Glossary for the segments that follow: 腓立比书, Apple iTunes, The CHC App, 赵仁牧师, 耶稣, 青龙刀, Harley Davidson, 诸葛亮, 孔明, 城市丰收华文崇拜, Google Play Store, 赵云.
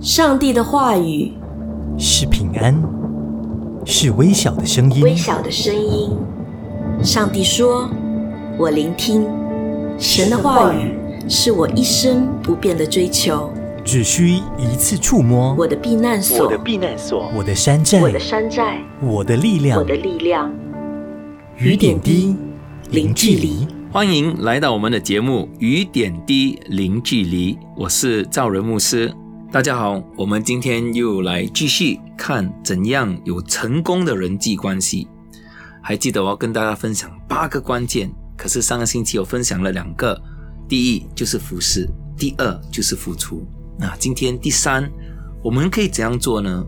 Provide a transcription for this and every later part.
上帝的话语是平安，是微小的声音，微小的声音。上帝说，我聆听。神的话语是我一生不变的追求，只需一次触摸。我的避难所，我的避难所，我的山寨，我的山寨，我的力量，我的力量。雨点滴零距离，欢迎来到我们的节目《雨点滴零距离》，我是赵仁牧师。大家好，我们今天又来继续看怎样有成功的人际关系。还记得我要跟大家分享8个关键，可是上个星期我分享了2个，第一就是服侍，第二就是付出。那今天第3，我们可以怎样做呢？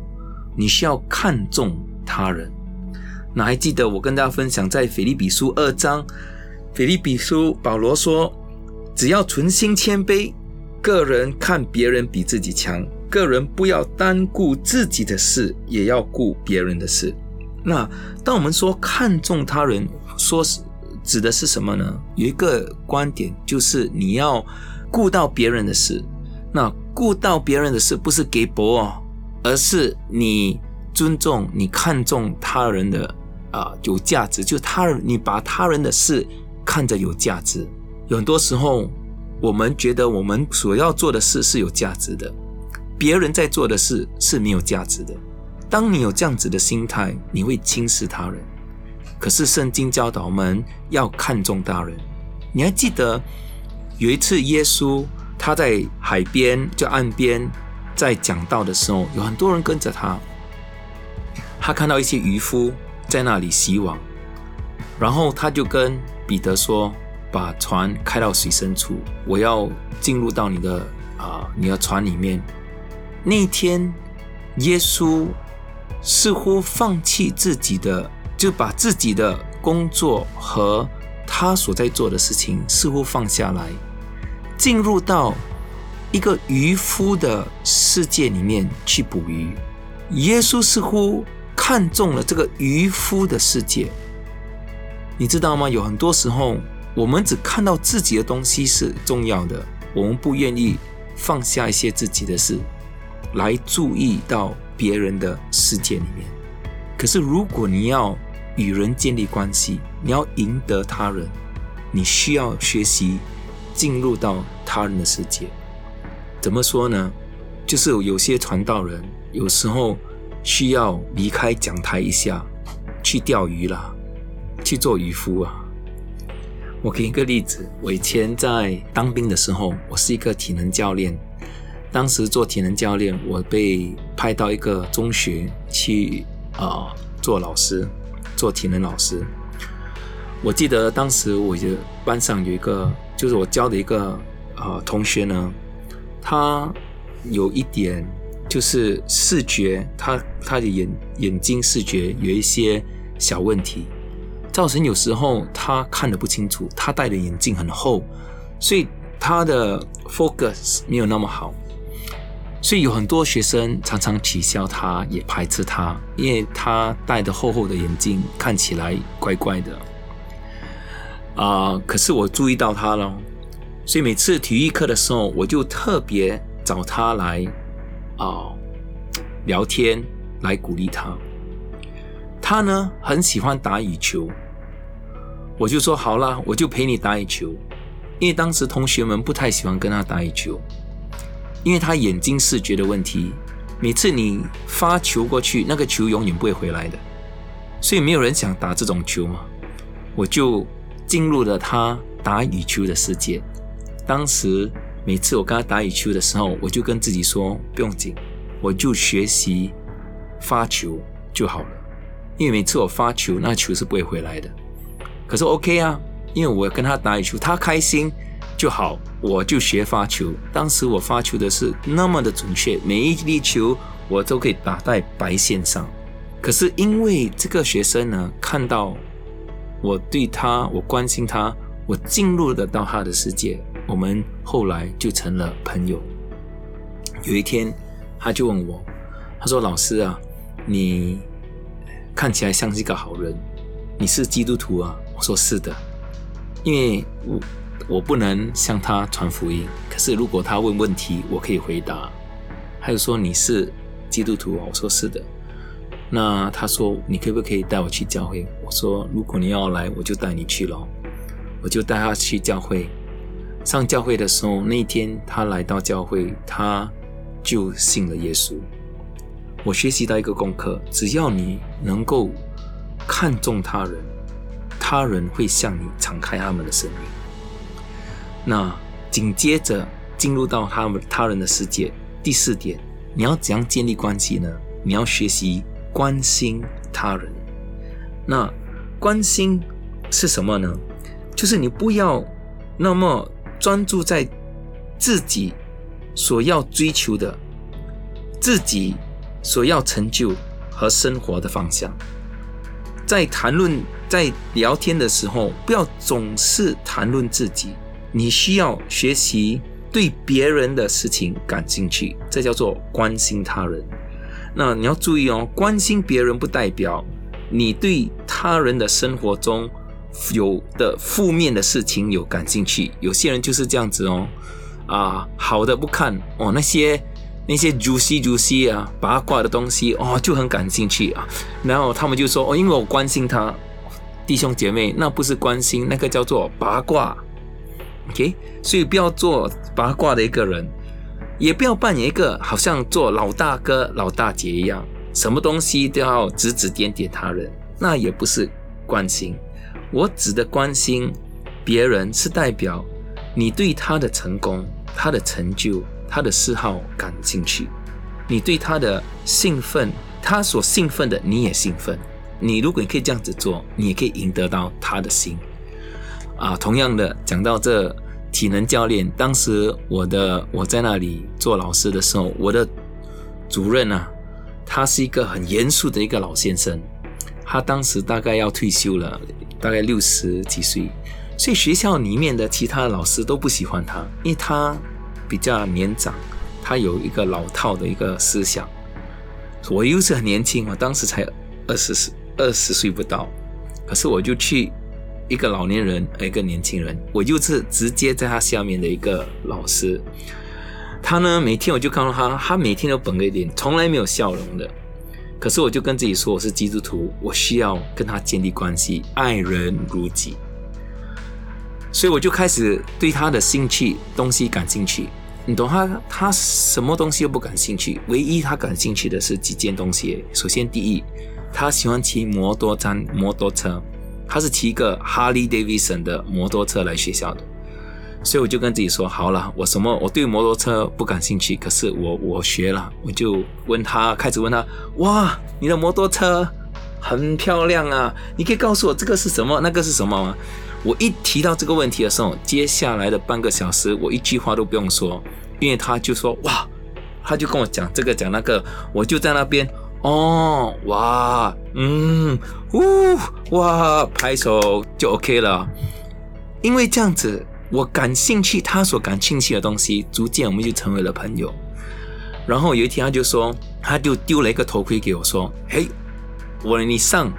你需要看重他人。那还记得我跟大家分享在腓立比书2章，腓立比书保罗说，只要存心谦卑，个人看别人比自己强，个人不要单顾自己的事，也要顾别人的事。那当我们说看重他人，说指的是什么呢？有一个观点就是你要顾到别人的事。那顾到别人的事不是给博哦，而是你尊重，你看重他人的有价值，就你把他人的事看着有价值。有很多时候我们觉得我们所要做的事是有价值的，别人在做的事是没有价值的。当你有这样子的心态，你会轻视他人。可是圣经教导我们要看重他人。你还记得有一次耶稣他在海边，就岸边在讲道的时候，有很多人跟着他。他看到一些渔夫在那里洗网，然后他就跟彼得说，把船开到水深处，我要进入到你的船里面。那一天耶稣似乎放弃自己的，就把自己的工作和他所在做的事情似乎放下来，进入到一个渔夫的世界里面去捕鱼。耶稣似乎看中了这个渔夫的世界。你知道吗？有很多时候我们只看到自己的东西是重要的，我们不愿意放下一些自己的事来注意到别人的世界里面。可是如果你要与人建立关系，你要赢得他人，你需要学习进入到他人的世界。怎么说呢？就是有些传道人有时候需要离开讲台一下，去钓鱼啦，去做渔夫啊。我给一个例子，我以前在当兵的时候，我是一个体能教练。当时做体能教练，我被派到一个中学去做老师，做体能老师。我记得当时我的班上有一个，就是我教的一个同学呢，他有一点就是视觉，他的眼睛视觉有一些小问题。造成有时候他看得不清楚，他戴的眼镜很厚，所以他的 focus 没有那么好，所以有很多学生常常取笑他，也排斥他，因为他戴的厚厚的眼镜看起来怪怪的可是我注意到他了，所以每次体育课的时候我就特别找他来聊天，来鼓励他。他呢很喜欢打羽球，我就说好啦，我就陪你打羽球。因为当时同学们不太喜欢跟他打羽球，因为他眼睛视觉的问题，每次你发球过去，那个球永远不会回来的，所以没有人想打这种球嘛。我就进入了他打羽球的世界。当时每次我跟他打羽球的时候，我就跟自己说不用紧，我就学习发球就好了，因为每次我发球，那球是不会回来的。可是 OK 啊，因为我跟他打羽球，他开心就好，我就学发球。当时我发球的是那么的准确，每一粒球我都可以打在白线上。可是因为这个学生呢，看到我对他，我关心他，我进入得到他的世界，我们后来就成了朋友。有一天他就问我，他说老师啊，你看起来像是一个好人，你是基督徒啊？我说是的，因为我不能向他传福音，可是如果他问问题，我可以回答。他就说你是基督徒啊，我说是的。那他说你可不可以带我去教会？我说如果你要来，我就带你去咯。我就带他去教会。上教会的时候，那一天他来到教会，他就信了耶稣。我学习到一个功课，只要你能够看重他人，他人会向你敞开他们的生命。那紧接着进入到他人的世界。第四点，你要怎样建立关系呢？你要学习关心他人。那关心是什么呢？就是你不要那么专注在自己所要追求的，自己所要成就和生活的方向。在谈论、在聊天的时候，不要总是谈论自己，你需要学习对别人的事情感兴趣，这叫做关心他人。那你要注意哦，关心别人不代表你对他人的生活中有的负面的事情有感兴趣。有些人就是这样子哦，好的不看哦，那些 juicy 啊八卦的东西哦就很感兴趣啊，然后他们就说哦，因为我关心他。弟兄姐妹，那不是关心，那个叫做八卦。OK， 所以不要做八卦的一个人，也不要扮演一个好像做老大哥老大姐一样，什么东西都要指指点点他人，那也不是关心。我指的关心别人是代表你对他的成功、他的成就、他的嗜好感兴趣，你对他的兴奋，他所兴奋的你也兴奋。你如果你可以这样子做，你也可以赢得到他的心。同样的，讲到这体能教练，当时我在那里做老师的时候，我的主任啊，他是一个很严肃的一个老先生，他当时大概要退休了，大概60几岁，所以学校里面的其他的老师都不喜欢他，因为他比较年长，他有一个老套的一个思想。我又是很年轻，我当时才20岁不到，可是我就去一个老年人，一个年轻人，我就是直接在他下面的一个老师。他呢，每天我就看到他每天都绷着一点，从来没有笑容的。可是我就跟自己说，我是基督徒，我需要跟他建立关系，爱人如己。所以我就开始对他的兴趣东西感兴趣。你懂，他什么东西都不感兴趣，唯一他感兴趣的是几件东西。首先第一，他喜欢骑摩托车，他是骑一个 Harley Davidson 的摩托车来学校的。所以我就跟自己说，好了，我对摩托车不感兴趣，可是我学了。我就开始问他，哇，你的摩托车很漂亮啊，你可以告诉我这个是什么，那个是什么吗？我一提到这个问题的时候，接下来的半个小时我一句话都不用说，因为他就说哇，他就跟我讲这个讲那个，我就在那边哦，哇，哇，拍手就 OK 了。因为这样子，我感兴趣他所感兴趣的东西，逐渐我们就成为了朋友。然后有一天他就丢了一个头盔给我说，嘿，你上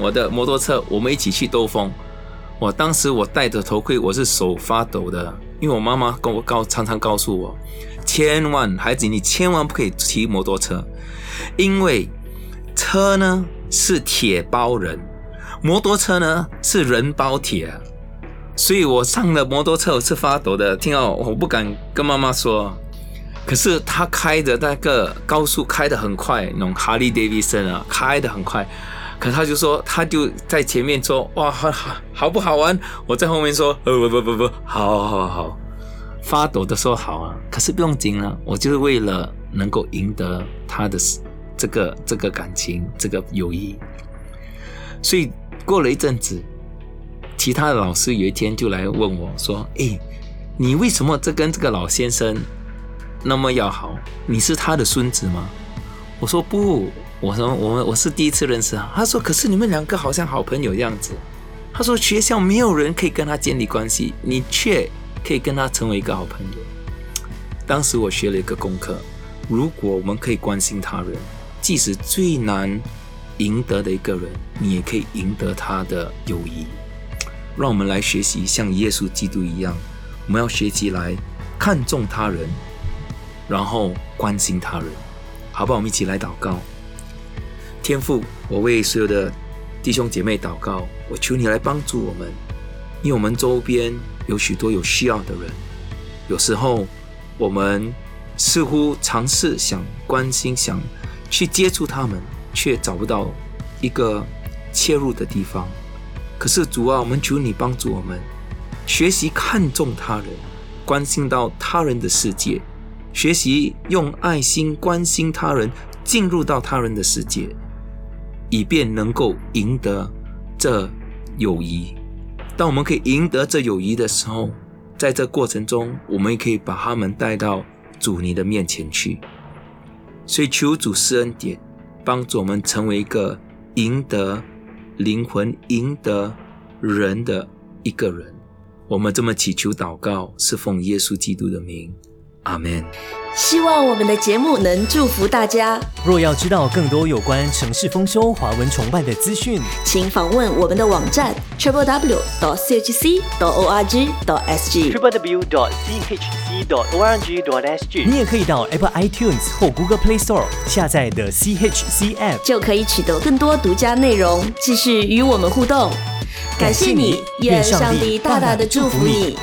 我的摩托车，我们一起去兜风。我当时我戴着头盔，我是手发抖的，因为我妈妈跟我常常告诉我，千万孩子，你千万不可以骑摩托车，因为车呢是铁包人，摩托车呢是人包铁。所以我上了摩托车，我是发抖的，听到我不敢跟妈妈说。可是他开的那个高速开得很快，那种 Harley Davidson 啊，开得很快。可他就说，他就在前面说，哇，好不好玩？我在后面说，不，好。发抖的说好啊，可是不用紧了，我就是为了能够赢得他的这个感情，这个友谊。所以过了一阵子，其他的老师有一天就来问我说，诶，你为什么跟这个老先生那么要好？你是他的孙子吗？我说不，我是第一次认识他。他说，可是你们两个好像好朋友样子。他说学校没有人可以跟他建立关系，你却可以跟他成为一个好朋友。当时我学了一个功课，如果我们可以关心他人，即使最难赢得的一个人，你也可以赢得他的友谊。让我们来学习像耶稣基督一样，我们要学习来看重他人，然后关心他人，好不好？我们一起来祷告。天父，我为所有的弟兄姐妹祷告，我求你来帮助我们，因为我们周边有许多有需要的人。有时候我们似乎尝试想关心，想去接触他们，却找不到一个切入的地方。可是主啊，我们求你帮助我们学习看重他人，关心到他人的世界，学习用爱心关心他人，进入到他人的世界，以便能够赢得这友谊。当我们可以赢得这友谊的时候，在这过程中我们也可以把他们带到主你的面前去。所以求主施恩典，帮助我们成为一个赢得灵魂、赢得人的一个人。我们这么祈求祷告，是奉耶稣基督的名，阿们。希望我们的节目能祝福大家。若要知道更多有关城市丰收华文崇拜的资讯，请访问我们的网站 www.chc.org.sg www.chc.org.sg。 你也可以到 Apple iTunes 或 Google Play Store 下载 The CHC App， 就可以取得更多独家内容，继续与我们互动。感谢你，愿上帝大大的祝福你。